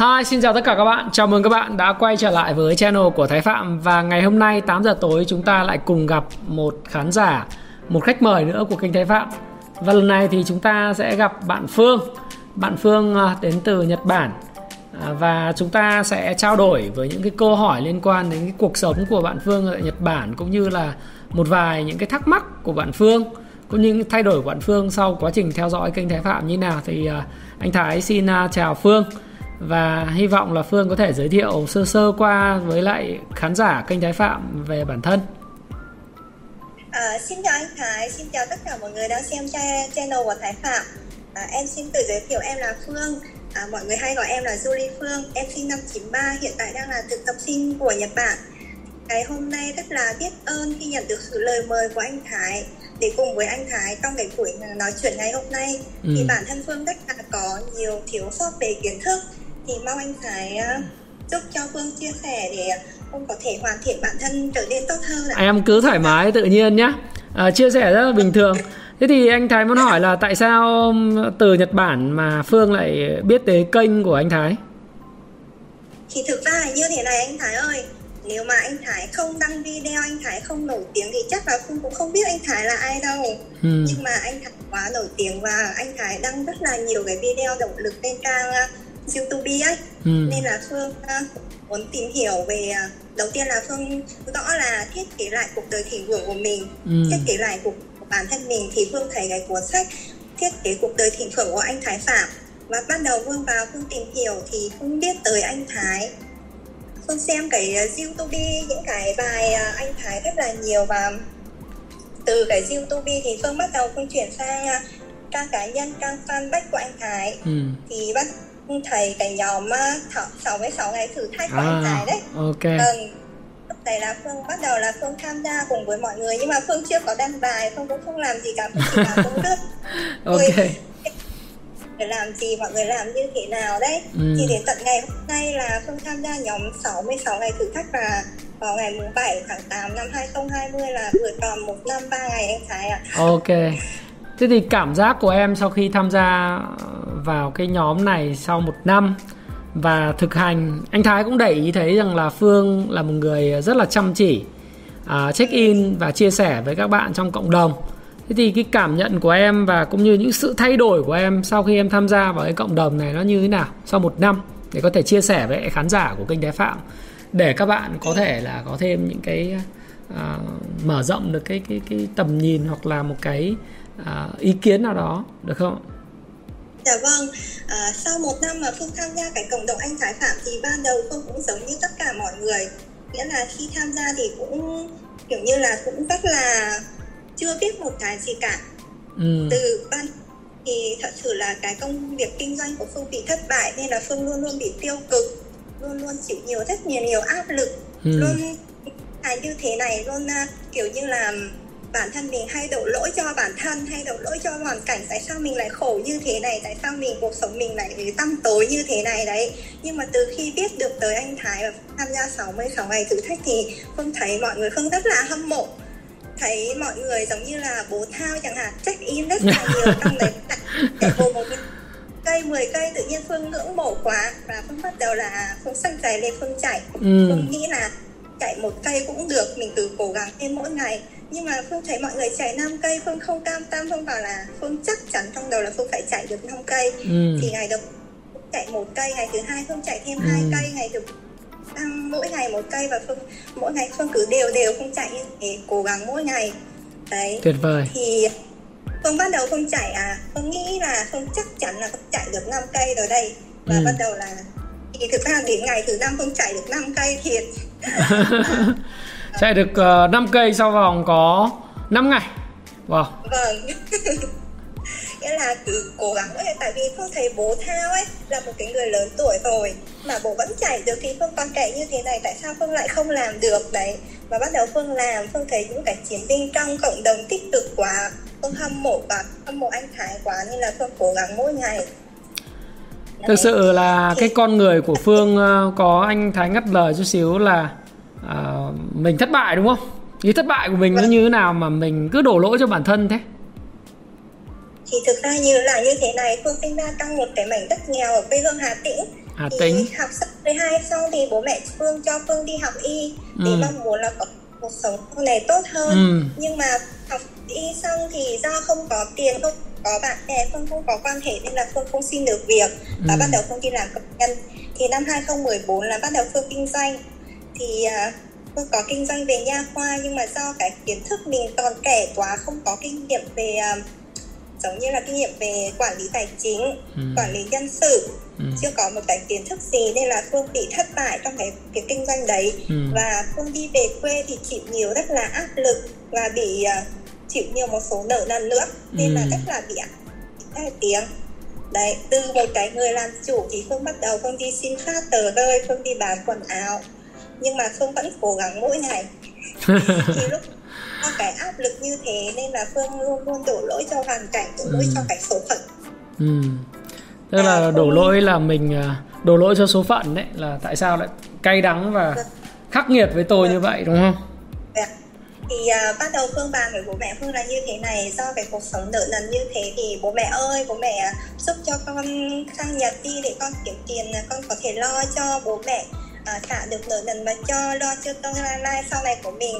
Hi, xin chào tất cả các bạn. Chào mừng các bạn đã quay trở lại với channel của Thái Phạm. Và ngày hôm nay 8 giờ tối chúng ta lại cùng gặp một khán giả, một khách mời nữa của kênh Thái Phạm. Và lần này thì chúng ta sẽ gặp bạn Phương. Bạn Phương đến từ Nhật Bản. Và chúng ta sẽ trao đổi với những cái câu hỏi liên quan đến cái cuộc sống của bạn Phương ở Nhật Bản, cũng như là một vài những cái thắc mắc của bạn Phương, cũng như thay đổi của bạn Phương sau quá trình theo dõi kênh Thái Phạm như thế nào. Thì anh Thái xin chào Phương. Và hy vọng là Phương có thể giới thiệu sơ sơ qua với lại khán giả kênh Thái Phạm về bản thân. Xin chào anh Thái, xin chào tất cả mọi người đang xem channel của Thái Phạm. Em xin tự giới thiệu, em là Phương. Mọi người hay gọi em là Julie Phương. Em sinh năm 93, hiện tại đang là thực tập sinh của Nhật Bản. Ngày hôm nay rất là biết ơn khi nhận được sự lời mời của anh Thái để cùng với anh Thái trong cái buổi nói chuyện ngày hôm nay. Thì bản thân Phương rất là có nhiều thiếu sót về kiến thức, thì mong anh Thái giúp cho Phương chia sẻ để Phương có thể hoàn thiện bản thân trở nên tốt hơn. Em cứ thoải mái tự nhiên nhé, chia sẻ rất là bình thường. Thế thì anh Thái muốn hỏi là tại sao từ Nhật Bản mà Phương lại biết tới kênh của anh Thái? Thì thực ra là như thế này anh Thái ơi, nếu mà anh Thái không đăng video, anh Thái không nổi tiếng thì chắc là Phương cũng không biết anh Thái là ai đâu. Nhưng mà anh Thái quá nổi tiếng và anh Thái đăng rất là nhiều cái video động lực lên trang YouTube ấy. Nên là Phương muốn tìm hiểu về, đầu tiên là Phương rõ là thiết kế lại cuộc đời thịnh vượng của mình, thiết kế lại cuộc bản thân mình, thì Phương thấy cái cuốn sách thiết kế cuộc đời thịnh vượng của anh Thái Phạm. Và bắt đầu Phương vào Phương tìm hiểu thì Phương biết tới anh Thái. Phương xem cái YouTube, những cái bài anh Thái rất là nhiều, và từ cái YouTube thì Phương bắt đầu Phương chuyển sang trang cá nhân, trang fanpage của anh Thái. Thì bắt thầy cái nhóm 66 ngày thử thách của anh Thái đấy. Lúc này là Phương bắt đầu là Phương tham gia cùng với mọi người, nhưng mà Phương chưa có đăng bài, Phương cũng không làm gì cả, Phương chỉ là Phương lướt. Làm gì mọi người làm như thế nào đấy. Thì đến tận ngày hôm nay là Phương tham gia nhóm 66 ngày thử thách, và vào ngày 7 tháng 8 năm 2020 là vượt tròn 1 năm 3 ngày anh Thái ạ. Thế thì cảm giác của em sau khi tham gia vào cái nhóm này sau 1 năm và thực hành, anh Thái cũng để ý thấy rằng là Phương là một người rất là chăm chỉ, check in và chia sẻ với các bạn trong cộng đồng. Thế thì cái cảm nhận của em và cũng như những sự thay đổi của em sau khi em tham gia vào cái cộng đồng này nó như thế nào sau 1 năm, để có thể chia sẻ với khán giả của kênh Thái Phạm, để các bạn có thể là có thêm những cái mở rộng được cái tầm nhìn, hoặc là một cái ý kiến nào đó, được không? Dạ vâng, sau 1 năm mà Phương tham gia cái cộng đồng anh Thái Phạm thì ban đầu Phương cũng giống như tất cả mọi người. Nghĩa là khi tham gia thì cũng kiểu như là cũng rất là chưa biết một cái gì cả. Từ ban thì thật sự là cái công việc kinh doanh của Phương bị thất bại, nên là Phương luôn luôn bị tiêu cực, luôn luôn chịu rất nhiều áp lực, luôn như thế này, luôn kiểu như là bản thân mình hay đổ lỗi cho bản thân, hay đổ lỗi cho hoàn cảnh, tại sao mình lại khổ như thế này, tại sao cuộc sống mình lại tăm tối như thế này đấy. Nhưng mà từ khi biết được tới anh Thái và tham gia 66 ngày thử thách thì Phương thấy mọi người, Phương rất là hâm mộ, thấy mọi người giống như là bố thao chẳng hạn, check in rất là nhiều trong đấy, chạy bộ 1 cây, 10 cây, tự nhiên Phương ngưỡng mộ quá và Phương bắt đầu là Phương xách giày lên Phương chạy. Phương nghĩ là chạy 1 cây cũng được, mình cứ cố gắng thêm mỗi ngày. Nhưng mà Phương thấy mọi người chạy 5 cây, Phương không cam tâm, Phương bảo là Phương chắc chắn trong đầu là Phương phải chạy được 5 cây. Thì ngày đầu Phương chạy 1 cây, ngày thứ 2 Phương chạy thêm 2 cây, ngày thứ 3 mỗi ngày 1 cây, và Phương mỗi ngày Phương cứ đều Phương chạy như thế, cố gắng mỗi ngày. Đấy. Tuyệt vời. Thì Phương bắt đầu Phương chạy, Phương nghĩ là Phương chắc chắn là Phương chạy được 5 cây rồi đây. Và bắt đầu là thì thực ra đến ngày thứ 5 Phương chạy được 5 cây thiệt. Chạy được 5 cây sau vòng có 5 ngày. Wow. Vâng. Thế là cứ cố gắng ấy, tại vì Phương thấy bố Thao ấy là một cái người lớn tuổi rồi mà bố vẫn chảy được thì Phương còn trẻ như thế này, tại sao Phương lại không làm được đấy. Và bắt đầu Phương làm, Phương thấy những cái chiến binh trong cộng đồng tích cực quá, Phương hâm mộ và hâm mộ anh Thái quá nên là Phương cố gắng mỗi ngày. Thực sự là cái con người của Phương có anh Thái ngắt lời chút xíu là mình thất bại đúng không? Ý thất bại của mình nó như thế nào mà mình cứ đổ lỗi cho bản thân thế? Thì thực ra như là như thế này, Phương sinh ra trong một cái mảnh đất nghèo ở quê hương Hà Tĩnh. Hà Tĩnh. Thì học sắp 12 xong thì bố mẹ Phương cho Phương đi học y thì mong muốn là có cuộc sống sau này tốt hơn. Nhưng mà học y xong thì do không có tiền, không có bạn bè, Phương không có quan hệ nên là Phương không xin được việc và bắt đầu Phương đi làm công nhân. Thì năm 2014 là bắt đầu Phương kinh doanh. Thì Phương có kinh doanh về nha khoa nhưng mà do cái kiến thức mình còn trẻ quá, không có kinh nghiệm về giống như là kinh nghiệm về quản lý tài chính, quản lý nhân sự, chưa có một cái kiến thức gì nên là Phương bị thất bại trong cái kinh doanh đấy. Và Phương đi về quê thì chịu nhiều rất là áp lực và bị chịu nhiều một số nợ nần nữa nên là rất là bị áp lực tiếng. Đấy, từ một cái người làm chủ thì Phương bắt đầu Phương đi xin phát tờ rơi, Phương đi bán quần áo nhưng mà Phương vẫn cố gắng mỗi ngày. Thì lúc có cái áp lực như thế nên là Phương luôn luôn đổ lỗi cho hoàn cảnh, đổ lỗi cho cái số phận. Tức là đổ lỗi là mình đổ lỗi cho số phận đấy, là tại sao lại cay đắng và khắc nghiệt với tôi như vậy đúng không? Thì bắt đầu Phương bàn với bố mẹ Phương là như thế này, do cái cuộc sống nợ nần như thế thì bố mẹ ơi, bố mẹ giúp cho con sang Nhật đi để con kiếm tiền, con có thể lo cho bố mẹ trả được nợ nần và cho lo cho tương lai sau này của mình.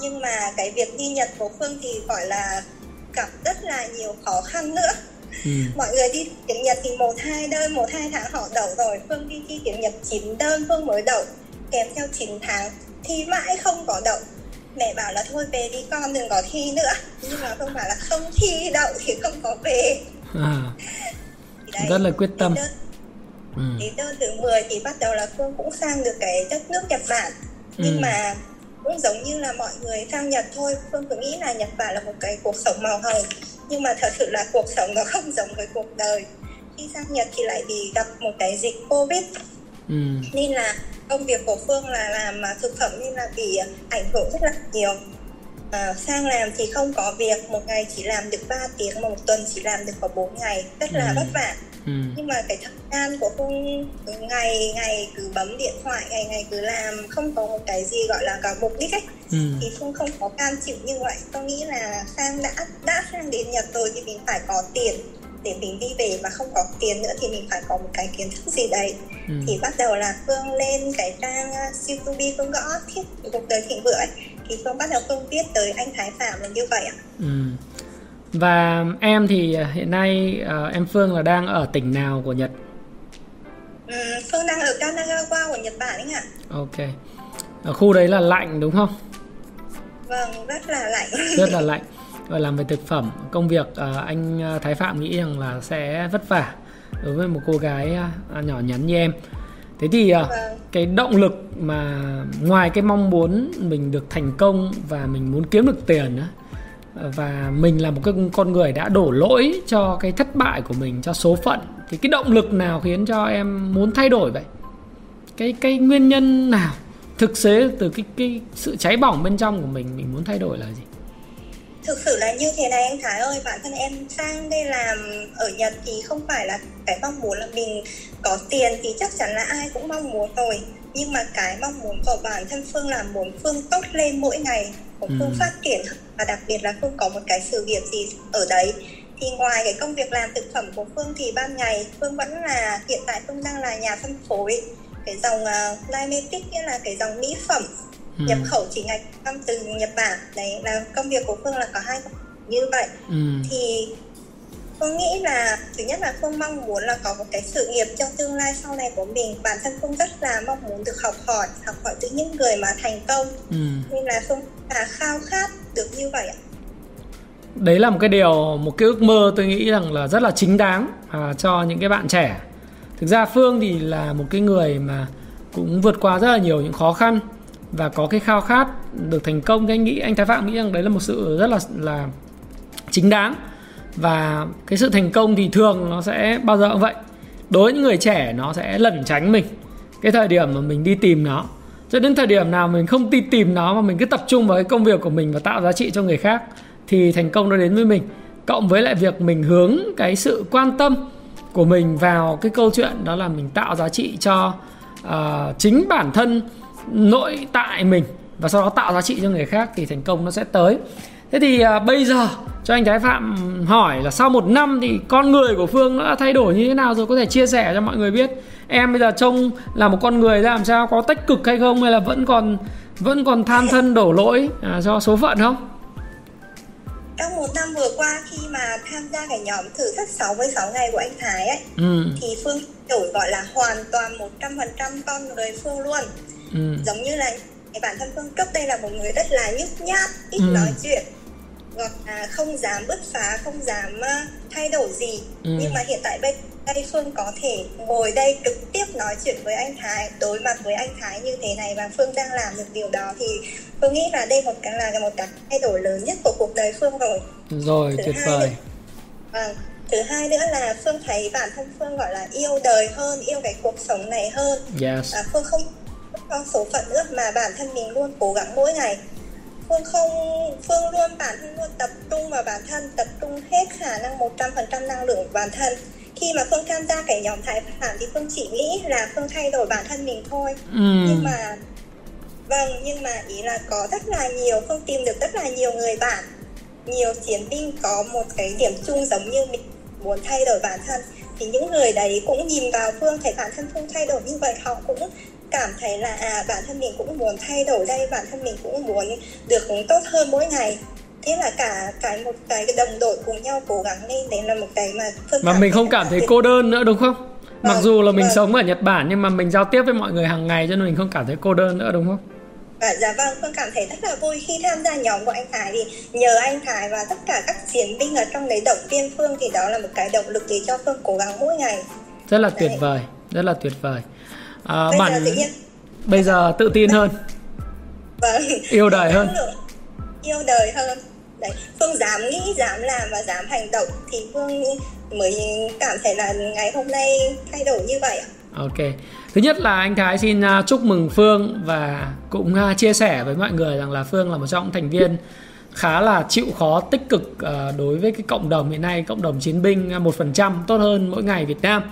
Nhưng mà cái việc đi Nhật của Phương thì gọi là gặp rất là nhiều khó khăn nữa. Mọi người đi tiếng Nhật thì 1-2 đơn, 1-2 tháng họ đậu rồi. Phương đi tiếng Nhật 9 đơn Phương mới đậu, kèm theo 9 tháng thì mãi không có đậu. Mẹ bảo là thôi về đi con, đừng có thi nữa. Nhưng mà Phương bảo là không thi đậu thì không có về. Đấy, rất là quyết tâm. Đến đơn thứ 10 thì bắt đầu là Phương cũng sang được cái đất nước Nhật Bản. Nhưng mà cũng giống như là mọi người sang Nhật thôi, Phương cứ nghĩ là Nhật Bản là một cái cuộc sống màu hồng. Nhưng mà thật sự là cuộc sống nó không giống với cuộc đời. Khi sang Nhật thì lại bị gặp một cái dịch Covid. Nên là công việc của Phương là làm thực phẩm nên là bị ảnh hưởng rất là nhiều. Sang làm thì không có việc, một ngày chỉ làm được 3 tiếng, một tuần chỉ làm được có 4 ngày, rất là vất vả. Nhưng mà cái thời gian của Phương ngày cứ bấm điện thoại, ngày cứ làm, không có một cái gì gọi là cả mục đích ấy. Thì Phương không có cam chịu như vậy. Tôi nghĩ là sang đã sang đến Nhật rồi thì mình phải có tiền để mình đi về, mà không có tiền nữa thì mình phải có một cái kiến thức gì đấy. Thì bắt đầu là Phương lên cái trang YouTube, Phương gõ thiết cuộc đời thịnh vượng ấy, thì Phương bắt đầu Phương biết tới anh Thái Phạm là như vậy ạ. Và em thì hiện nay em Phương là đang ở tỉnh nào của Nhật? Phương đang ở Kanagawa của Nhật Bản đấy ạ. Ok. Ở khu đấy là lạnh đúng không? Vâng, rất là lạnh. Rất là lạnh. Và làm về thực phẩm, công việc anh Thái Phạm nghĩ rằng là sẽ vất vả đối với một cô gái nhỏ nhắn như em. Thế thì cái động lực mà ngoài cái mong muốn mình được thành công và mình muốn kiếm được tiền á, và mình là một cái con người đã đổ lỗi cho cái thất bại của mình, cho số phận, thì cái động lực nào khiến cho em muốn thay đổi vậy? Cái nguyên nhân nào thực sự từ cái sự cháy bỏng bên trong của mình muốn thay đổi là gì? Thực sự là như thế này anh Thái ơi, bản thân em sang đây làm ở Nhật thì không phải là cái mong muốn là mình có tiền thì chắc chắn là ai cũng mong muốn rồi. Nhưng mà cái mong muốn của bản thân Phương là muốn Phương tốt lên mỗi ngày, của Phương phát triển, và đặc biệt là Phương có một cái sự nghiệp gì ở đấy. Thì ngoài cái công việc làm thực phẩm của Phương thì ban ngày Phương vẫn là, hiện tại Phương đang là nhà phân phối cái dòng Climatic, nghĩa là cái dòng mỹ phẩm nhập khẩu chính ngạch từ Nhật Bản. Đấy là công việc của Phương là có hai công việc như vậy. Thì Phương nghĩ là thứ nhất là Phương mong muốn là có một cái sự nghiệp trong tương lai sau này của mình. Bản thân Phương rất là mong muốn được học hỏi từ những người mà thành công. Nên là Phương là khao khát được như vậy ạ. Đấy là một cái điều, một cái ước mơ tôi nghĩ rằng là rất là chính đáng cho những cái bạn trẻ. Thực ra Phương thì là một cái người mà cũng vượt qua rất là nhiều những khó khăn và có cái khao khát được thành công. Thế anh Thái Phạm nghĩ rằng đấy là một sự rất là chính đáng. Và cái sự thành công thì thường nó sẽ bao giờ cũng vậy. Đối với những người trẻ nó sẽ lẩn tránh mình cái thời điểm mà mình đi tìm nó, cho đến thời điểm nào mình không đi tìm nó mà mình cứ tập trung vào cái công việc của mình và tạo giá trị cho người khác thì thành công nó đến với mình. Cộng với lại việc mình hướng cái sự quan tâm của mình vào cái câu chuyện đó là mình tạo giá trị cho chính bản thân nội tại mình và sau đó tạo giá trị cho người khác thì thành công nó sẽ tới. Thế thì bây giờ cho anh Thái Phạm hỏi là sau 1 năm thì con người của Phương đã thay đổi như thế nào rồi, có thể chia sẻ cho mọi người biết. Em bây giờ trông là một con người ra làm sao, có tích cực hay không hay là vẫn còn than thân đổ lỗi do số phận không? Trong 1 năm vừa qua khi mà tham gia cái nhóm thử thách 66 ngày của anh Thái ấy, thì Phương đổi gọi là hoàn toàn 100% con người Phương luôn. Giống như là bản thân Phương trước đây là một người rất là nhút nhát, ít nói chuyện, hoặc là không dám bứt phá, không dám thay đổi gì. Nhưng mà hiện tại bên đây Phương có thể ngồi đây trực tiếp nói chuyện với anh Thái, đối mặt với anh Thái như thế này và Phương đang làm được điều đó thì Phương nghĩ là đây là một cái thay đổi lớn nhất của cuộc đời Phương rồi. Rồi, tuyệt vời. Thứ hai nữa là Phương thấy bản thân Phương gọi là yêu đời hơn, yêu cái cuộc sống này hơn. Yes. Và Phương không có số phận nữa mà bản thân mình luôn cố gắng mỗi ngày. Phương luôn tập trung vào bản thân, tập trung hết khả năng 100% năng lượng của bản thân. Khi mà Phương tham gia cái nhóm Thái Phạm thì Phương chỉ nghĩ là Phương thay đổi bản thân mình thôi. Nhưng mà ý là có rất là nhiều, Phương tìm được rất là nhiều người bạn, nhiều chiến binh có một cái điểm chung giống như mình muốn thay đổi bản thân. Thì những người đấy cũng nhìn vào Phương, thấy bản thân Phương thay đổi như vậy, họ cũng cảm thấy là bản thân mình cũng muốn thay đổi đây, bản thân mình cũng muốn được tốt hơn mỗi ngày. Thế là cả một cái đồng đội cùng nhau cố gắng lên, đấy là một cái mà Phương mà mình không cảm thấy cô đơn nữa, đúng không? Mặc dù là mình sống ở Nhật Bản nhưng mà mình giao tiếp với mọi người hàng ngày cho nên mình không cảm thấy cô đơn nữa, đúng không? Dạ vâng, Phương cảm thấy rất là vui khi tham gia nhóm của anh Thái thì nhờ anh Thái và tất cả các chiến binh ở trong đấy động viên Phương thì đó là một cái động lực để cho Phương cố gắng mỗi ngày. Rất là tuyệt vời, rất là tuyệt vời. Bây giờ tự tin hơn. Vâng. Yêu đời hơn. Yêu đời hơn. Đấy, Phương dám nghĩ, dám làm và dám hành động thì Phương mới cảm thấy là ngày hôm nay thay đổi như vậy ạ. Ok. Thứ nhất là anh Thái xin chúc mừng Phương và cũng chia sẻ với mọi người rằng là Phương là một trong những thành viên khá là chịu khó, tích cực đối với cái cộng đồng hiện nay, cộng đồng chiến binh 1% tốt hơn mỗi ngày Việt Nam.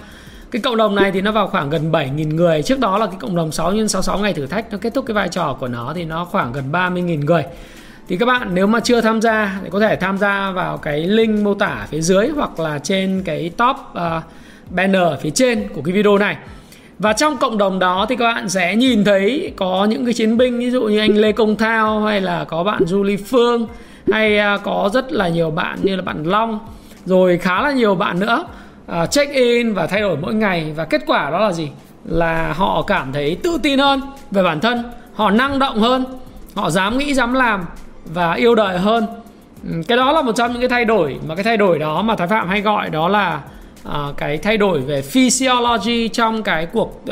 Cái cộng đồng này thì nó vào khoảng gần 7.000 người. Trước đó là cái cộng đồng 6x66 ngày thử thách, nó kết thúc cái vai trò của nó thì nó khoảng gần 30.000 người. Thì các bạn nếu mà chưa tham gia thì có thể tham gia vào cái link mô tả phía dưới hoặc là trên cái top banner phía trên của cái video này. Và trong cộng đồng đó thì các bạn sẽ nhìn thấy có những cái chiến binh, ví dụ như anh Lê Công Thao hay là có bạn Julie Phương, hay có rất là nhiều bạn như là bạn Long, rồi khá là nhiều bạn nữa check in và thay đổi mỗi ngày. Và kết quả đó là gì? Là họ cảm thấy tự tin hơn về bản thân, họ năng động hơn, họ dám nghĩ, dám làm và yêu đời hơn. Cái đó là một trong những cái thay đổi mà cái thay đổi đó mà Thái Phạm hay gọi đó là cái thay đổi về physiology trong cái cuộc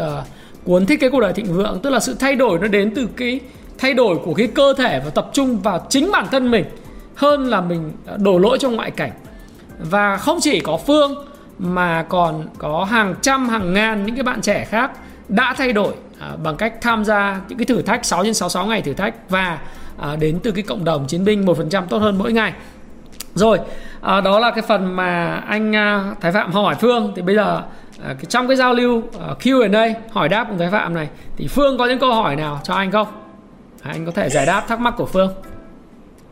cuốn Thiết Kế Cuộc Đời Thịnh Vượng. Tức là sự thay đổi nó đến từ cái thay đổi của cái cơ thể và tập trung vào chính bản thân mình hơn là mình đổ lỗi cho ngoại cảnh. Và không chỉ có Phương mà còn có hàng trăm hàng ngàn những cái bạn trẻ khác đã thay đổi bằng cách tham gia những cái thử thách 6x66 ngày thử thách và đến từ cái cộng đồng chiến binh 1% tốt hơn mỗi ngày. Rồi, đó là cái phần mà anh Thái Phạm hỏi Phương. Thì bây giờ trong cái giao lưu Q&A hỏi đáp cùng Thái Phạm này thì Phương có những câu hỏi nào cho anh không? Anh có thể giải đáp thắc mắc của Phương.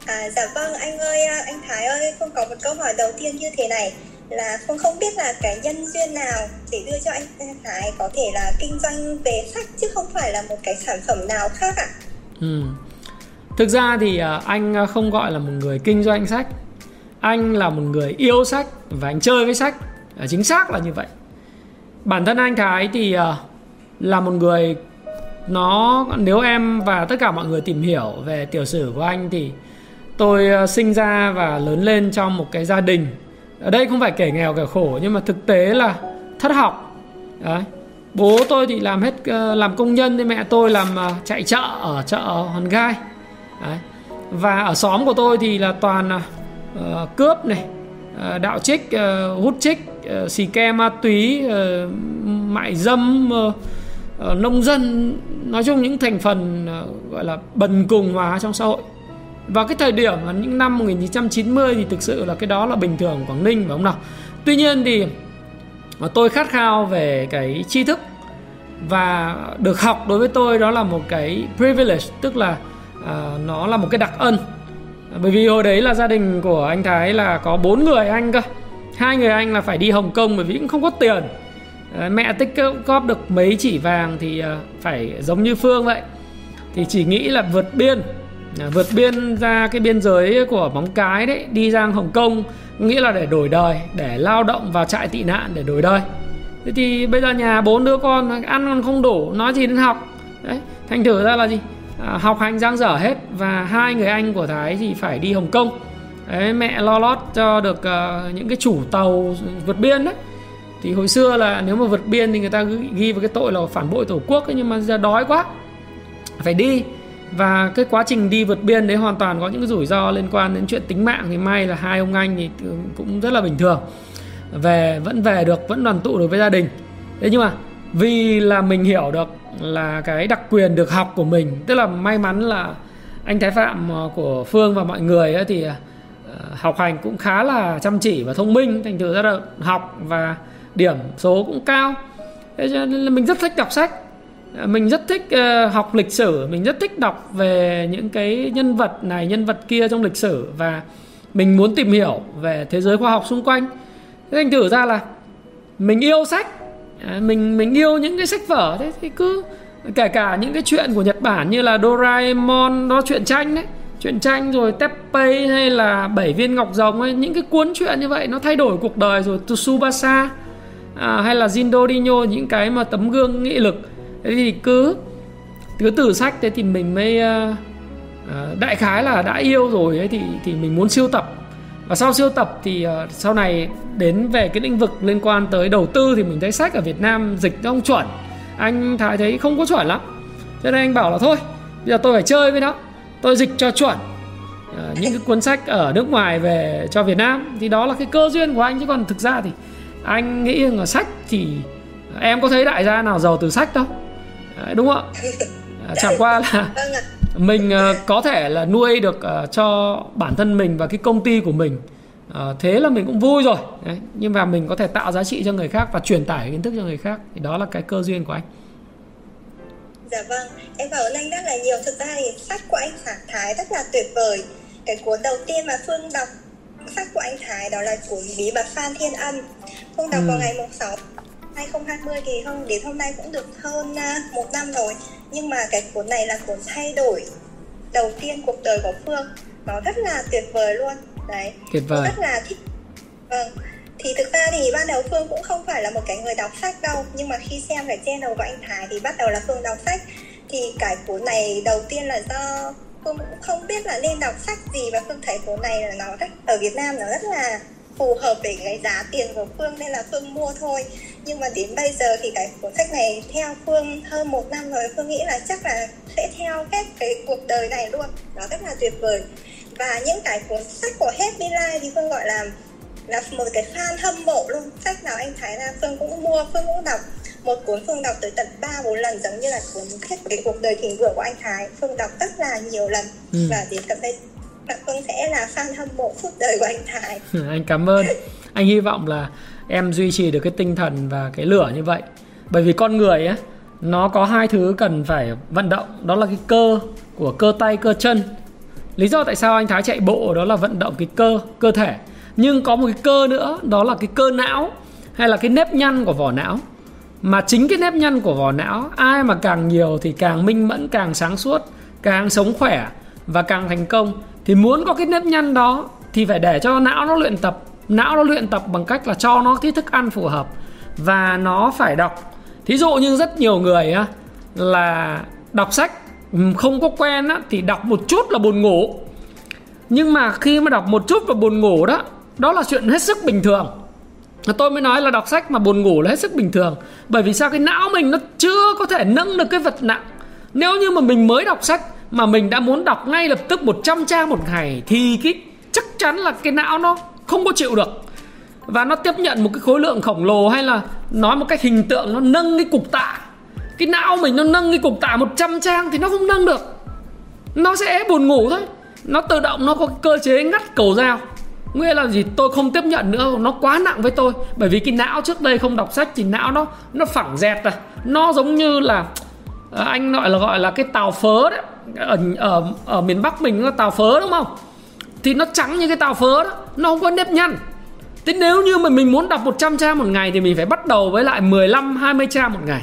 Dạ vâng anh ơi, anh Thái ơi, Phương có một câu hỏi đầu tiên như thế này là Phương không biết là cái nhân duyên nào để đưa cho anh Thái có thể là kinh doanh về sách chứ không phải là một cái sản phẩm nào khác ạ? Thực ra thì anh không gọi là một người kinh doanh sách. Anh là một người yêu sách và anh chơi với sách, chính xác là như vậy. Bản thân anh Thái thì là một người nếu em và tất cả mọi người tìm hiểu về tiểu sử của anh thì tôi sinh ra và lớn lên trong một cái gia đình, ở đây không phải kể nghèo kể khổ nhưng mà thực tế là thất học. Đấy. Bố tôi thì làm công nhân, thì mẹ tôi làm chạy chợ ở chợ Hòn Gai. Đấy. Và ở xóm của tôi thì là toàn cướp này, đạo trích, hút trích, xì ke, ma túy, mại dâm, nông dân. Nói chung những thành phần gọi là bần cùng hóa trong xã hội. Vào cái thời điểm những năm 1990 thì thực sự là cái đó là bình thường của Quảng Ninh, phải không nào? Tuy nhiên thì tôi khát khao về cái tri thức, và được học đối với tôi đó là một cái privilege, tức là nó là một cái đặc ân. Bởi vì hồi đấy là gia đình của anh Thái là có 4 người anh cơ. 2 người anh là phải đi Hồng Kông bởi vì cũng không có tiền. Mẹ tích góp được mấy chỉ vàng thì phải giống như Phương vậy, thì chỉ nghĩ là vượt biên, vượt biên ra cái biên giới của Móng Cái đấy, đi ra Hồng Kông, nghĩa là để đổi đời, để lao động vào trại tị nạn để đổi đời. Thế thì bây giờ nhà 4 đứa con ăn còn không đủ, nói gì đến học đấy. Thành thử ra là gì? Học hành giang dở hết. Và 2 người anh của Thái thì phải đi Hồng Kông đấy, mẹ lo lót cho được những cái chủ tàu vượt biên đấy. Thì hồi xưa là nếu mà vượt biên thì người ta ghi vào cái tội là phản bội tổ quốc ấy, nhưng mà giờ đói quá phải đi. Và cái quá trình đi vượt biên đấy hoàn toàn có những cái rủi ro liên quan đến chuyện tính mạng. Thì may là 2 ông anh thì cũng rất là bình thường, vẫn về được, vẫn đoàn tụ được với gia đình. Thế nhưng mà vì là mình hiểu được là cái đặc quyền được học của mình, tức là may mắn là anh Thái Phạm của Phương và mọi người ấy thì học hành cũng khá là chăm chỉ và thông minh, thành thử ra là học và điểm số cũng cao. Thế cho nên là mình rất thích đọc sách, mình rất thích học lịch sử, mình rất thích đọc về những cái nhân vật này, nhân vật kia trong lịch sử, và mình muốn tìm hiểu về thế giới khoa học xung quanh. Thế thành thử ra là mình yêu sách, mình yêu những cái sách vở. Thế thì cứ kể cả những cái chuyện của Nhật Bản như là Doraemon, đó, truyện tranh đấy, truyện tranh rồi Teppei hay là 7 viên ngọc rồng ấy, những cái cuốn truyện như vậy nó thay đổi cuộc đời, rồi Tsubasa hay là Jindorino, những cái mà tấm gương nghị lực. Thế thì cứ từ sách, thế thì mình mới đại khái là đã yêu rồi ấy, thì mình muốn sưu tập. Và sau sưu tập thì sau này đến về cái lĩnh vực liên quan tới đầu tư thì mình thấy sách ở Việt Nam dịch nó không chuẩn. Anh Thái thấy không có chuẩn lắm, cho nên anh bảo là thôi bây giờ tôi phải chơi với nó, tôi dịch cho chuẩn những cái cuốn sách ở nước ngoài về cho Việt Nam. Thì đó là cái cơ duyên của anh, chứ còn thực ra thì anh nghĩ là sách thì em có thấy đại gia nào giàu từ sách đâu, đúng không ạ? Chẳng qua là mình có thể là nuôi được cho bản thân mình và cái công ty của mình, thế là mình cũng vui rồi đấy. Nhưng mà mình có thể tạo giá trị cho người khác và truyền tải kiến thức cho người khác, thì đó là cái cơ duyên của anh. Dạ vâng, em cảm ơn anh rất là nhiều. Thực ra thì sách của anh Thái rất là tuyệt vời. Cái cuốn đầu tiên mà Phương đọc sách của anh Thái đó là cuốn Bí mật Phan Thiên Ân. Phương đọc vào ngày 6/2020 thì đến hôm nay cũng được hơn 1 năm rồi. Nhưng mà cái cuốn này là cuốn thay đổi đầu tiên cuộc đời của Phương, nó rất là tuyệt vời luôn đấy. Tuyệt vời, rất là thích. Vâng, thì thực ra thì ban đầu Phương cũng không phải là một cái người đọc sách đâu, nhưng mà khi xem cái channel của anh Thái thì bắt đầu là Phương đọc sách. Thì cái cuốn này đầu tiên là do Phương cũng không biết là nên đọc sách gì, và Phương thấy cuốn này là nó rất, ở Việt Nam nó rất là phù hợp để cái giá tiền của Phương nên là Phương mua thôi. Nhưng mà đến bây giờ thì cái cuốn sách này theo Phương hơn 1 năm rồi, Phương nghĩ là chắc là sẽ theo hết cái cuộc đời này luôn, nó rất là tuyệt vời. Và những cái cuốn sách của Happy Life thì Phương gọi là một cái fan hâm mộ luôn. Sách nào anh Thái là Phương cũng mua, Phương cũng đọc. Một cuốn Phương đọc tới tận 3-4 lần, giống như là cuốn Thiết kế cuộc đời thịnh vượng của anh Thái, Phương đọc rất là nhiều lần. Và đến tận đây Phương sẽ là fan hâm mộ suốt đời của anh Thái. Anh cảm ơn. Anh hy vọng là em duy trì được cái tinh thần và cái lửa như vậy. Bởi vì con người ấy, nó có 2 thứ cần phải vận động, đó là cái cơ của cơ tay cơ chân. Lý do tại sao anh Thái chạy bộ đó là vận động cái cơ thể. Nhưng có một cái cơ nữa, đó là cái cơ não, hay là cái nếp nhăn của vỏ não. Mà chính cái nếp nhăn của vỏ não, ai mà càng nhiều thì càng minh mẫn, càng sáng suốt, càng sống khỏe và càng thành công. Thì muốn có cái nếp nhăn đó thì phải để cho não nó luyện tập. Não nó luyện tập bằng cách là cho nó cái thức ăn phù hợp, và nó phải đọc. Thí dụ như rất nhiều người á, là đọc sách không có quen á, thì đọc một chút là buồn ngủ. Nhưng mà khi mà đọc một chút và buồn ngủ đó, đó là chuyện hết sức bình thường. Tôi mới nói là đọc sách mà buồn ngủ là hết sức bình thường. Bởi vì sao? Cái não mình nó chưa có thể nâng được cái vật nặng. Nếu như mà mình mới đọc sách mà mình đã muốn đọc ngay lập tức 100 trang một ngày thì chắc chắn là cái não nó không có chịu được. Và nó tiếp nhận một cái khối lượng khổng lồ, hay là nói một cách hình tượng, nó nâng cái cục tạ. Cái não mình nó nâng cái cục tạ 100 trang thì nó không nâng được, nó sẽ buồn ngủ thôi. Nó tự động nó có cơ chế ngắt cầu dao, nghĩa là gì, tôi không tiếp nhận nữa, nó quá nặng với tôi. Bởi vì cái não trước đây không đọc sách thì não nó phẳng dẹt rồi. Nó giống như là anh gọi là cái tàu phớ đấy, ở miền Bắc mình nó tàu phớ đúng không, thì nó trắng như cái tàu phớ đó, nó không có nếp nhăn. Thế nếu như mà mình muốn đọc 100 trang một ngày thì mình phải bắt đầu với lại 15-20 trang một ngày.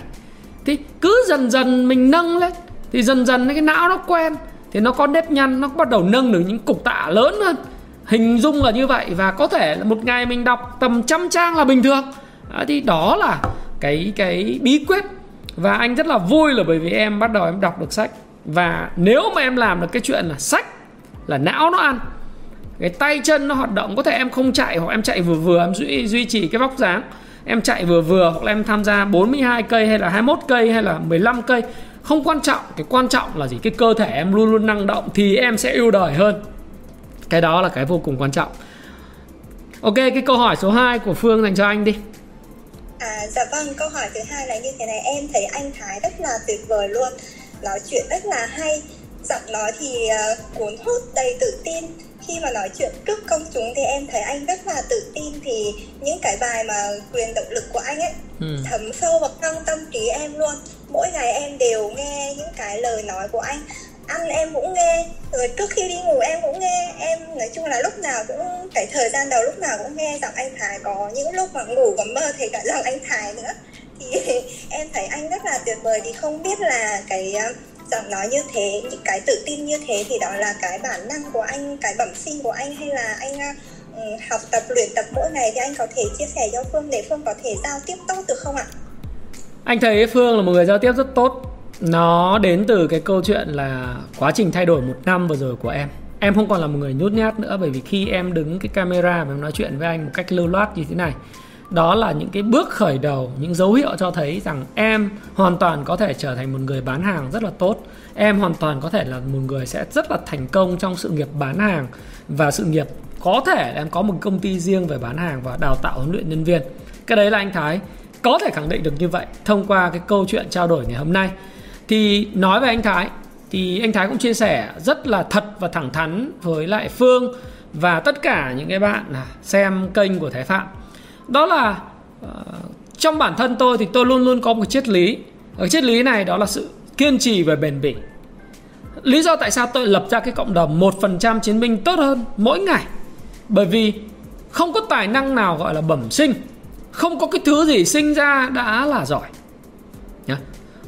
Thì cứ dần dần mình nâng lên, thì dần dần cái não nó quen, thì nó có nếp nhăn, nó bắt đầu nâng được những cục tạ lớn hơn. Hình dung là như vậy. Và có thể là một ngày mình đọc tầm 100 trang là bình thường. Thì đó là cái bí quyết. Và anh rất là vui là bởi vì em bắt đầu em đọc được sách. Và nếu mà em làm được cái chuyện là sách là não nó ăn, cái tay chân nó hoạt động. Có thể em không chạy, hoặc em chạy vừa vừa, em duy trì cái vóc dáng, em chạy vừa vừa, hoặc là em tham gia 42 cây hay là 21 cây hay là 15 cây, không quan trọng. Cái quan trọng là gì, cái cơ thể em luôn luôn năng động thì em sẽ ưu đời hơn. Cái đó là cái vô cùng quan trọng. Ok, cái câu hỏi số 2 của Phương dành cho anh đi. Dạ vâng, câu hỏi thứ hai là như thế này. Em thấy anh Thái rất là tuyệt vời luôn, nói chuyện rất là hay, giọng nói thì cuốn hút, đầy tự tin. Khi mà nói chuyện trước công chúng thì em thấy anh rất là tự tin. Thì những cái bài mà Quyền Động Lực của anh ấy thấm sâu vào trong tâm trí em luôn. Mỗi ngày em đều nghe những cái lời nói của anh. Ăn em cũng nghe, rồi trước khi đi ngủ em cũng nghe. Em nói chung là lúc nào cũng, cái thời gian đầu lúc nào cũng nghe giọng anh Thái. Có những lúc mà ngủ còn mơ thì cả giọng anh Thái nữa. Thì em thấy anh rất là tuyệt vời. Thì không biết là cái giọng nói như thế, những cái tự tin như thế thì đó là cái bản năng của anh, cái bẩm sinh của anh, hay là anh học tập, luyện tập mỗi ngày? Thì anh có thể chia sẻ cho Phương để Phương có thể giao tiếp tốt được không ạ? Anh thấy Phương là một người giao tiếp rất tốt. Nó đến từ cái câu chuyện là quá trình thay đổi 1 năm vừa rồi của em. Em không còn là một người nhút nhát nữa, bởi vì khi em đứng cái camera và em nói chuyện với anh một cách lưu loát như thế này, đó là những cái bước khởi đầu, những dấu hiệu cho thấy rằng em hoàn toàn có thể trở thành một người bán hàng rất là tốt. Em hoàn toàn có thể là một người sẽ rất là thành công trong sự nghiệp bán hàng và sự nghiệp. Có thể em có một công ty riêng về bán hàng và đào tạo huấn luyện nhân viên. Cái đấy là anh Thái có thể khẳng định được như vậy thông qua cái câu chuyện trao đổi ngày hôm nay. Thì nói về anh Thái, thì anh Thái cũng chia sẻ rất là thật và thẳng thắn với lại Phương và tất cả những cái bạn xem kênh của Thái Phạm. Đó là trong bản thân tôi thì tôi luôn luôn có một triết lý. Ở triết lý này đó là sự kiên trì và bền bỉ. Lý do tại sao tôi lập ra cái cộng đồng 1% chiến binh tốt hơn mỗi ngày, bởi vì không có tài năng nào gọi là bẩm sinh. Không có cái thứ gì sinh ra đã là giỏi.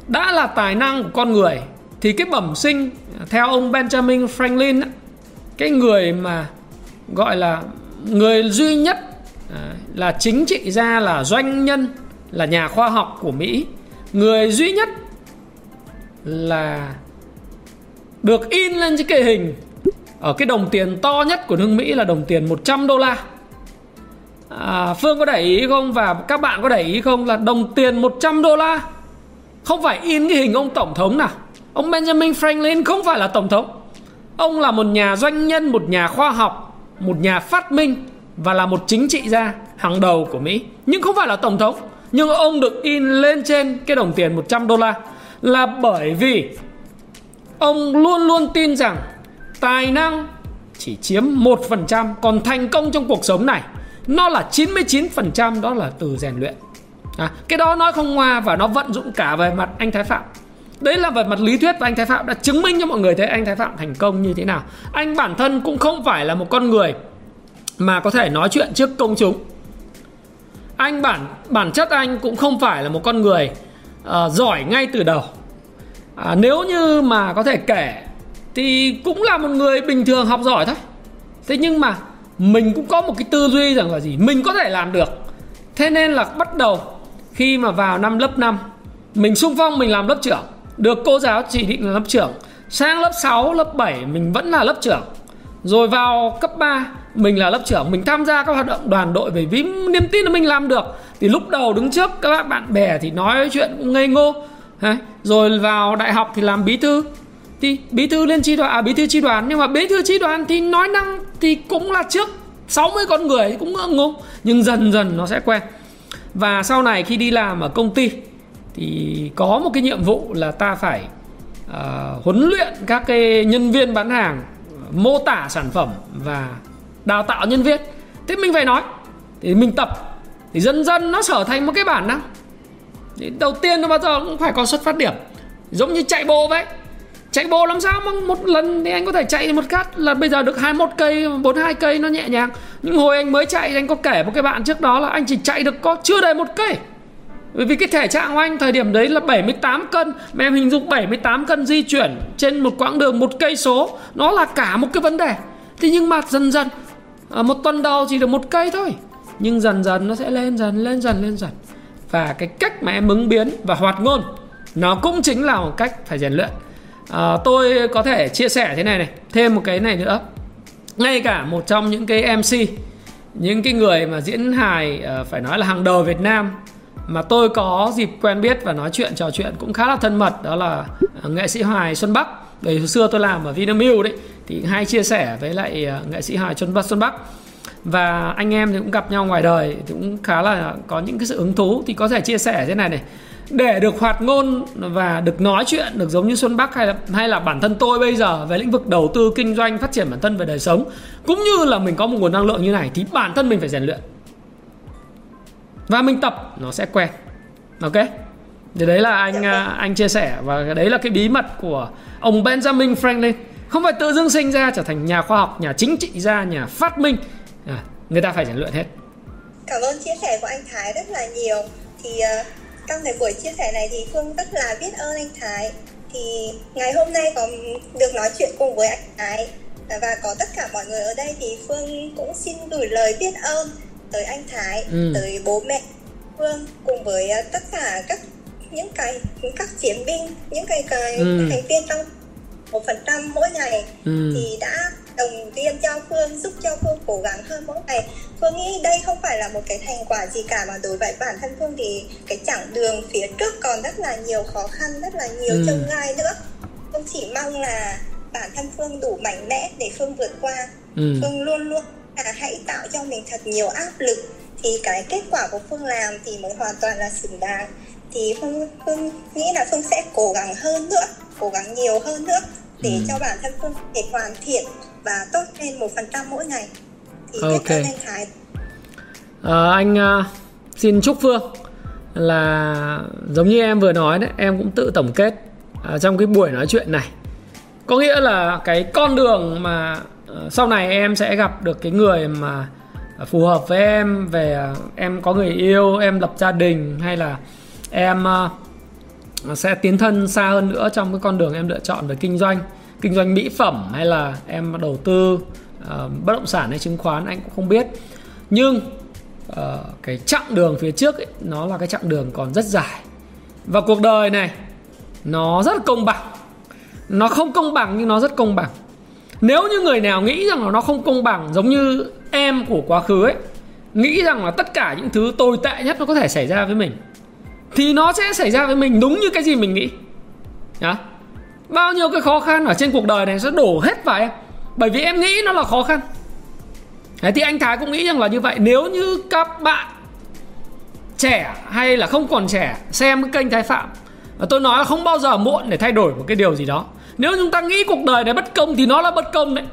Đã là tài năng của con người thì cái bẩm sinh, theo ông Benjamin Franklin, cái người mà gọi là người duy nhất là chính trị gia, là doanh nhân, là nhà khoa học của Mỹ, người duy nhất là được in lên cái hình ở cái đồng tiền to nhất của nước Mỹ là đồng tiền $100. Phương có để ý không, và các bạn có để ý không, là đồng tiền $100 không phải in cái hình ông tổng thống nào. Ông Benjamin Franklin không phải là tổng thống. Ông là một nhà doanh nhân, một nhà khoa học, một nhà phát minh và là một chính trị gia hàng đầu của Mỹ, nhưng không phải là tổng thống. Nhưng ông được in lên trên cái đồng tiền $100 là bởi vì ông luôn luôn tin rằng tài năng chỉ chiếm 1%, còn thành công trong cuộc sống này nó là 99%, đó là từ rèn luyện. Cái đó nói không ngoa, và nó vận dụng cả về mặt anh Thái Phạm. Đấy là về mặt lý thuyết, và anh Thái Phạm đã chứng minh cho mọi người thấy anh Thái Phạm thành công như thế nào. Anh bản thân cũng không phải là một con người mà có thể nói chuyện trước công chúng. Anh bản chất anh cũng không phải là một con người giỏi ngay từ đầu. Nếu như mà có thể kể thì cũng là một người bình thường học giỏi thôi. Thế nhưng mà mình cũng có một cái tư duy rằng là gì, mình có thể làm được. Thế nên là bắt đầu khi mà vào năm lớp 5, mình xung phong mình làm lớp trưởng, được cô giáo chỉ định là lớp trưởng. Sang lớp 6, lớp 7 mình vẫn là lớp trưởng. Rồi vào cấp 3 mình là lớp trưởng. Mình tham gia các hoạt động đoàn đội bởi vì niềm tin là mình làm được. Thì lúc đầu đứng trước các bạn bè thì nói chuyện cũng ngây ngô. Rồi vào đại học thì làm bí thư, thì bí thư chi đoàn, nhưng mà bí thư chi đoàn thì nói năng thì cũng là trước 60 con người cũng ngưỡng ngục. Nhưng dần dần nó sẽ quen. Và sau này khi đi làm ở công ty thì có một cái nhiệm vụ là ta phải huấn luyện các cái nhân viên bán hàng, mô tả sản phẩm và đào tạo nhân viên. Thế mình phải nói, thì mình tập, thì dần dần nó trở thành một cái bản năng. Thì đầu tiên nó bao giờ cũng phải có xuất phát điểm. Giống như chạy bộ vậy. Chạy bộ làm sao mà một lần thì anh có thể chạy một cát là bây giờ được 21 cây, 42 cây nó nhẹ nhàng. Nhưng hồi anh mới chạy, anh có kể một cái bạn trước đó là anh chỉ chạy được có chưa đầy 1 cây. Bởi vì cái thể trạng của anh thời điểm đấy là 78 cân. Mà em hình dung 78 cân di chuyển trên một quãng đường 1 cây số, nó là cả một cái vấn đề. Thế nhưng mà dần dần, một tuần đầu chỉ được 1 cây thôi, nhưng dần dần nó sẽ lên dần. Và cái cách mà em ứng biến và hoạt ngôn, nó cũng chính là một cách phải rèn luyện. Tôi có thể chia sẻ thế này này, thêm một cái này nữa. Ngay cả một trong những cái MC, những cái người mà diễn hài phải nói là hàng đầu Việt Nam mà tôi có dịp quen biết và nói chuyện, trò chuyện cũng khá là thân mật, đó là nghệ sĩ hài Xuân Bắc. Bởi hồi xưa tôi làm ở Vinamilk đấy, thì hay chia sẻ với lại nghệ sĩ hài Xuân Bắc. Và anh em thì cũng gặp nhau ngoài đời thì cũng khá là có những cái sự hứng thú. Thì có thể chia sẻ thế này này, để được hoạt ngôn và được nói chuyện được giống như Xuân Bắc hay là bản thân tôi bây giờ về lĩnh vực đầu tư, kinh doanh, phát triển bản thân về đời sống, cũng như là mình có một nguồn năng lượng như này, thì bản thân mình phải rèn luyện và mình tập, nó sẽ quen. Ok, thì đấy là anh chia sẻ. Và đấy là cái bí mật của ông Benjamin Franklin. Không phải tự dưng sinh ra trở thành nhà khoa học, nhà chính trị gia, nhà phát minh. Người ta phải rèn luyện hết. Cảm ơn chia sẻ của anh Thái rất là nhiều. Thì trong cái buổi chia sẻ này thì Phương rất là biết ơn anh Thái. Thì ngày hôm nay có được nói chuyện cùng với anh Thái và có tất cả mọi người ở đây, thì Phương cũng xin gửi lời biết ơn tới anh Thái, tới bố mẹ Phương, cùng với tất cả các chiến binh, những cái thành viên trong 1% mỗi ngày thì đã đồng viên cho Phương, giúp cho Phương cố gắng hơn mỗi ngày. Phương nghĩ đây không phải là một cái thành quả gì cả, mà đối với bản thân Phương thì cái chặng đường phía trước còn rất là nhiều khó khăn, rất là nhiều chông gai nữa. Phương chỉ mong là bản thân Phương đủ mạnh mẽ để Phương vượt qua. Phương luôn luôn hãy tạo cho mình thật nhiều áp lực, thì cái kết quả của Phương làm thì mới hoàn toàn là xứng đáng. Thì Phương nghĩ là Phương sẽ cố gắng hơn nữa, cố gắng nhiều hơn nữa để cho bản thân Phương để hoàn thiện và tốt lên 1% mỗi ngày. Thì kết anh Thái. Anh xin chúc Phương là giống như em vừa nói đấy, em cũng tự tổng kết trong cái buổi nói chuyện này. Có nghĩa là cái con đường mà sau này em sẽ gặp được cái người mà phù hợp với em, về em có người yêu, em lập gia đình, hay là em sẽ tiến thân xa hơn nữa trong cái con đường em lựa chọn về kinh doanh mỹ phẩm, hay là em đầu tư bất động sản hay chứng khoán, anh cũng không biết. Nhưng cái chặng đường phía trước ấy, nó là cái chặng đường còn rất dài. Và cuộc đời này nó rất công bằng. Nó không công bằng nhưng nó rất công bằng. Nếu như người nào nghĩ rằng là nó không công bằng, giống như em của quá khứ ấy, nghĩ rằng là tất cả những thứ tồi tệ nhất nó có thể xảy ra với mình, thì nó sẽ xảy ra với mình đúng như cái gì mình nghĩ. Đó. Bao nhiêu cái khó khăn ở trên cuộc đời này sẽ đổ hết vào em, bởi vì em nghĩ nó là khó khăn. Đấy, thì anh Thái cũng nghĩ rằng là như vậy. Nếu như các bạn trẻ hay là không còn trẻ xem cái kênh Thái Phạm, tôi nói là không bao giờ muộn để thay đổi một cái điều gì đó. Nếu chúng ta nghĩ cuộc đời này bất công thì nó là bất công đấy.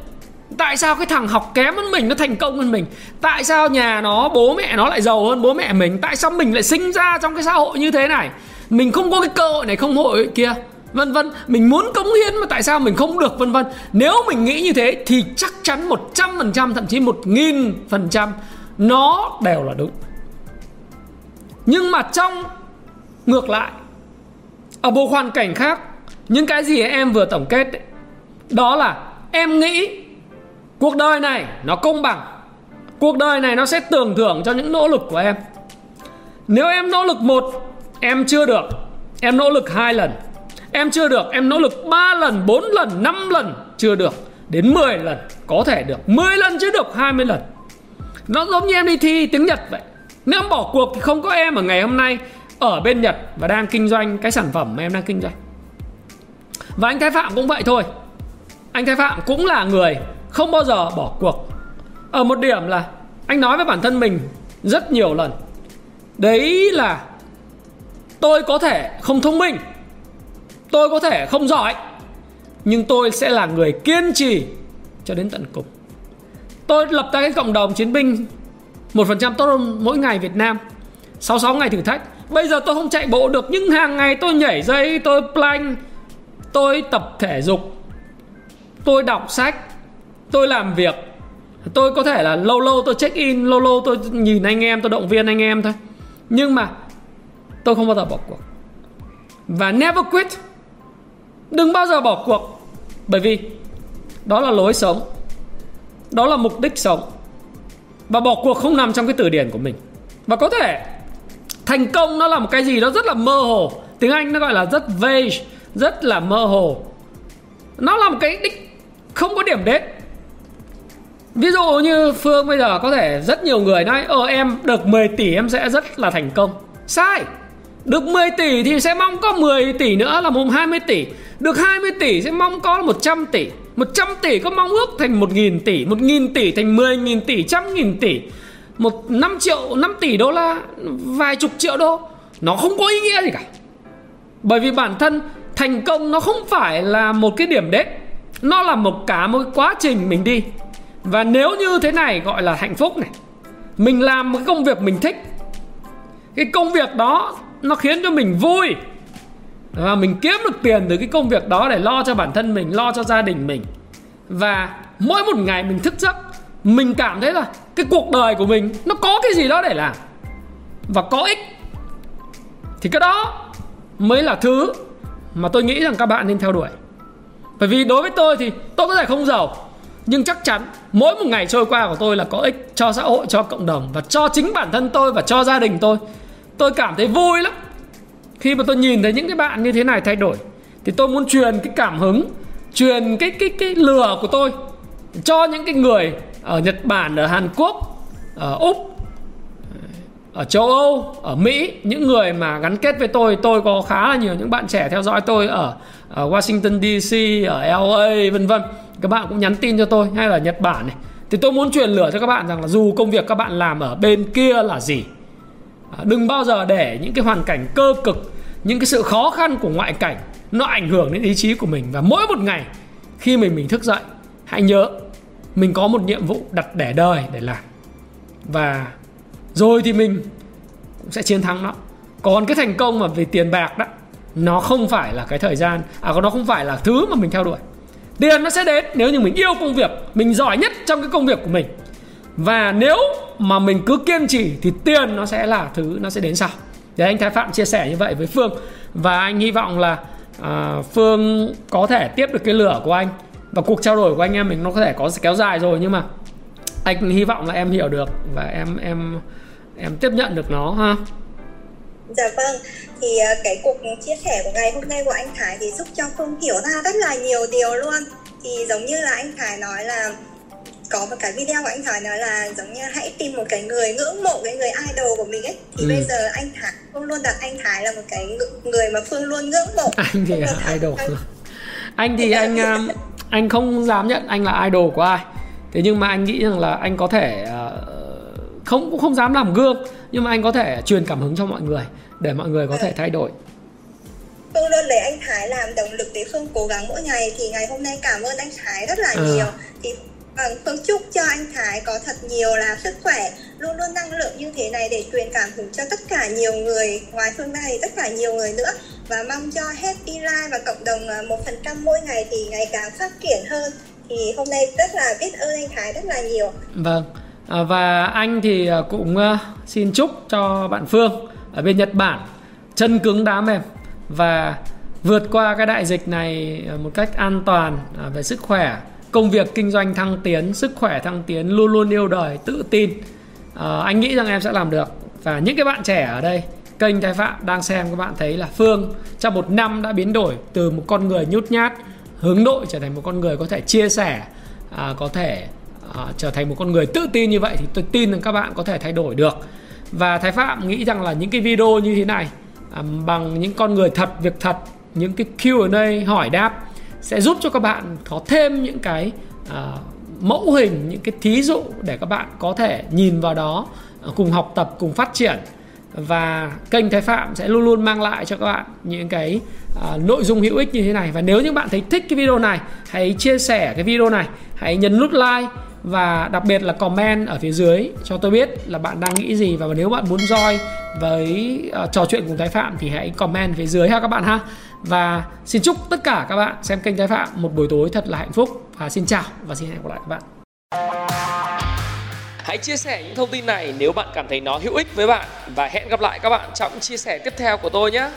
Tại sao cái thằng học kém hơn mình nó thành công hơn mình? Tại sao nhà nó, bố mẹ nó lại giàu hơn bố mẹ mình? Tại sao mình lại sinh ra trong cái xã hội như thế này? Mình không có cái cơ hội này, không hội kia, vân vân. Mình muốn cống hiến mà tại sao mình không được, vân vân. Nếu mình nghĩ như thế thì chắc chắn 100%, thậm chí 1000% nó đều là đúng. Nhưng mà trong ngược lại, ở một hoàn cảnh khác, những cái gì em vừa tổng kết ấy, đó là em nghĩ cuộc đời này nó công bằng, cuộc đời này nó sẽ tưởng thưởng cho những nỗ lực của em. Nếu em nỗ lực 1, em chưa được, em nỗ lực 2 lần, em chưa được, em nỗ lực 3 lần, 4 lần, 5 lần chưa được, đến 10 lần có thể được, 10 lần chưa được, 20 lần. Nó giống như em đi thi tiếng Nhật vậy. Nếu em bỏ cuộc thì không có em ở ngày hôm nay ở bên Nhật và đang kinh doanh cái sản phẩm mà em đang kinh doanh. Và anh Thái Phạm cũng vậy thôi. Anh Thái Phạm cũng là người không bao giờ bỏ cuộc. Ở một điểm là anh nói với bản thân mình rất nhiều lần, đấy là tôi có thể không thông minh, tôi có thể không giỏi, nhưng tôi sẽ là người kiên trì cho đến tận cùng. Tôi lập ra cái cộng đồng chiến binh 1% tốt hơn mỗi ngày Việt Nam, 66 ngày thử thách. Bây giờ tôi không chạy bộ được, nhưng hàng ngày tôi nhảy dây, tôi plank, tôi tập thể dục, tôi đọc sách, tôi làm việc. Tôi có thể là lâu lâu tôi check in, lâu lâu tôi nhìn anh em, tôi động viên anh em thôi. Nhưng mà tôi không bao giờ bỏ cuộc. Và never quit, đừng bao giờ bỏ cuộc. Bởi vì đó là lối sống, đó là mục đích sống. Và bỏ cuộc không nằm trong cái từ điển của mình. Và có thể thành công nó là một cái gì đó rất là mơ hồ. Tiếng Anh nó gọi là rất vague, rất là mơ hồ. Nó là một cái đích không có điểm đến. Ví dụ như Phương bây giờ có thể rất nhiều người nói em được 10 tỷ em sẽ rất là thành công. Sai. Được 10 tỷ thì sẽ mong có 10 tỷ nữa là 20 tỷ. Được 20 tỷ sẽ mong có 100 tỷ. 100 tỷ có mong ước thành 1.000 tỷ. 1.000 tỷ thành 10.000 tỷ, 100.000 tỷ. 5 tỷ đô la, vài chục triệu đô. Nó không có ý nghĩa gì cả. Bởi vì bản thân thành công nó không phải là một cái điểm đến. Nó là một cái quá trình mình đi. Và nếu như thế này gọi là hạnh phúc này. Mình làm một cái công việc mình thích, cái công việc đó nó khiến cho mình vui, và mình kiếm được tiền từ cái công việc đó để lo cho bản thân mình, lo cho gia đình mình. Và mỗi một ngày mình thức giấc, mình cảm thấy là cái cuộc đời của mình nó có cái gì đó để làm và có ích. Thì cái đó mới là thứ mà tôi nghĩ rằng các bạn nên theo đuổi. Bởi vì đối với tôi thì tôi có thể không giàu, nhưng chắc chắn mỗi một ngày trôi qua của tôi là có ích cho xã hội, cho cộng đồng, và cho chính bản thân tôi và cho gia đình tôi. Tôi cảm thấy vui lắm khi mà tôi nhìn thấy những cái bạn như thế này thay đổi. Thì tôi muốn truyền cái cảm hứng, truyền cái lửa của tôi cho những cái người ở Nhật Bản, ở Hàn Quốc, ở Úc, ở châu Âu, ở Mỹ. Những người mà gắn kết với tôi. Tôi có khá là nhiều những bạn trẻ theo dõi tôi ở Washington DC, ở LA vân vân. Các bạn cũng nhắn tin cho tôi, hay là Nhật Bản này. Thì tôi muốn truyền lửa cho các bạn rằng là dù công việc các bạn làm ở bên kia là gì, đừng bao giờ để những cái hoàn cảnh cơ cực, những cái sự khó khăn của ngoại cảnh nó ảnh hưởng đến ý chí của mình. Và mỗi một ngày khi mình thức dậy, hãy nhớ mình có một nhiệm vụ đặt để đời để làm. Và rồi thì mình cũng sẽ chiến thắng nó. Còn cái thành công mà về tiền bạc đó, nó không phải là cái thời gian, nó không phải là thứ mà mình theo đuổi. Tiền nó sẽ đến nếu như mình yêu công việc, mình giỏi nhất trong cái công việc của mình. Và nếu mà mình cứ kiên trì thì tiền nó sẽ là thứ nó sẽ đến sau. Để anh Thái Phạm chia sẻ như vậy với Phương. Và anh hy vọng là Phương có thể tiếp được cái lửa của anh. Và cuộc trao đổi của anh em mình nó có thể có kéo dài rồi, nhưng mà anh hy vọng là em hiểu được và em tiếp nhận được nó ha. Dạ vâng, thì cái cuộc chia sẻ của ngày hôm nay của anh Thái thì giúp cho Phương hiểu ra rất là nhiều điều luôn. Thì giống như là anh Thái nói là có một cái video của anh Thái nói là giống như hãy tìm một cái người ngưỡng mộ, cái người idol của mình ấy. Thì bây giờ anh Thái, Phương luôn đặt anh Thái là một cái người mà Phương luôn ngưỡng mộ. Anh thì idol. Anh thì anh không dám nhận anh là idol của ai. Thế nhưng mà anh nghĩ rằng là anh có thể cũng không dám làm gương, nhưng mà anh có thể truyền cảm hứng cho mọi người để mọi người có thể thay đổi. Phương luôn lấy anh Thái làm động lực để Phương cố gắng mỗi ngày. Thì ngày hôm nay cảm ơn anh Thái rất là nhiều. Thì Phương chúc cho anh Thái có thật nhiều là sức khỏe, luôn luôn năng lượng như thế này để truyền cảm hứng cho tất cả nhiều người ngoài Phương này, tất cả nhiều người nữa. Và mong cho Happy Life và cộng đồng 1% mỗi ngày thì ngày càng phát triển hơn. Thì hôm nay rất là biết ơn anh Thái rất là nhiều. Vâng. Và anh thì cũng xin chúc cho bạn Phương ở bên Nhật Bản chân cứng đá mềm và vượt qua cái đại dịch này một cách an toàn về sức khỏe, công việc kinh doanh thăng tiến, sức khỏe thăng tiến, luôn luôn yêu đời, tự tin. Anh nghĩ rằng em sẽ làm được. Và những cái bạn trẻ ở đây, kênh Thái Phạm đang xem, các bạn thấy là Phương trong một năm đã biến đổi từ một con người nhút nhát, hướng nội trở thành một con người có thể chia sẻ, có thể trở thành một con người tự tin như vậy. Thì tôi tin rằng các bạn có thể thay đổi được. Và Thái Phạm nghĩ rằng là những cái video như thế này bằng những con người thật, việc thật, những cái Q&A hỏi đáp sẽ giúp cho các bạn có thêm những cái mẫu hình, những cái thí dụ để các bạn có thể nhìn vào đó, cùng học tập, cùng phát triển. Và kênh Thái Phạm sẽ luôn luôn mang lại cho các bạn những cái nội dung hữu ích như thế này. Và nếu như bạn thấy thích cái video này, hãy chia sẻ cái video này, hãy nhấn nút like và đặc biệt là comment ở phía dưới cho tôi biết là bạn đang nghĩ gì. Và nếu bạn muốn join với trò chuyện cùng Thái Phạm thì hãy comment phía dưới ha các bạn ha. Và xin chúc tất cả các bạn xem kênh Thái Phạm một buổi tối thật là hạnh phúc. Và xin chào và xin hẹn gặp lại các bạn. Hãy chia sẻ những thông tin này nếu bạn cảm thấy nó hữu ích với bạn. Và hẹn gặp lại các bạn trong chia sẻ tiếp theo của tôi nhé.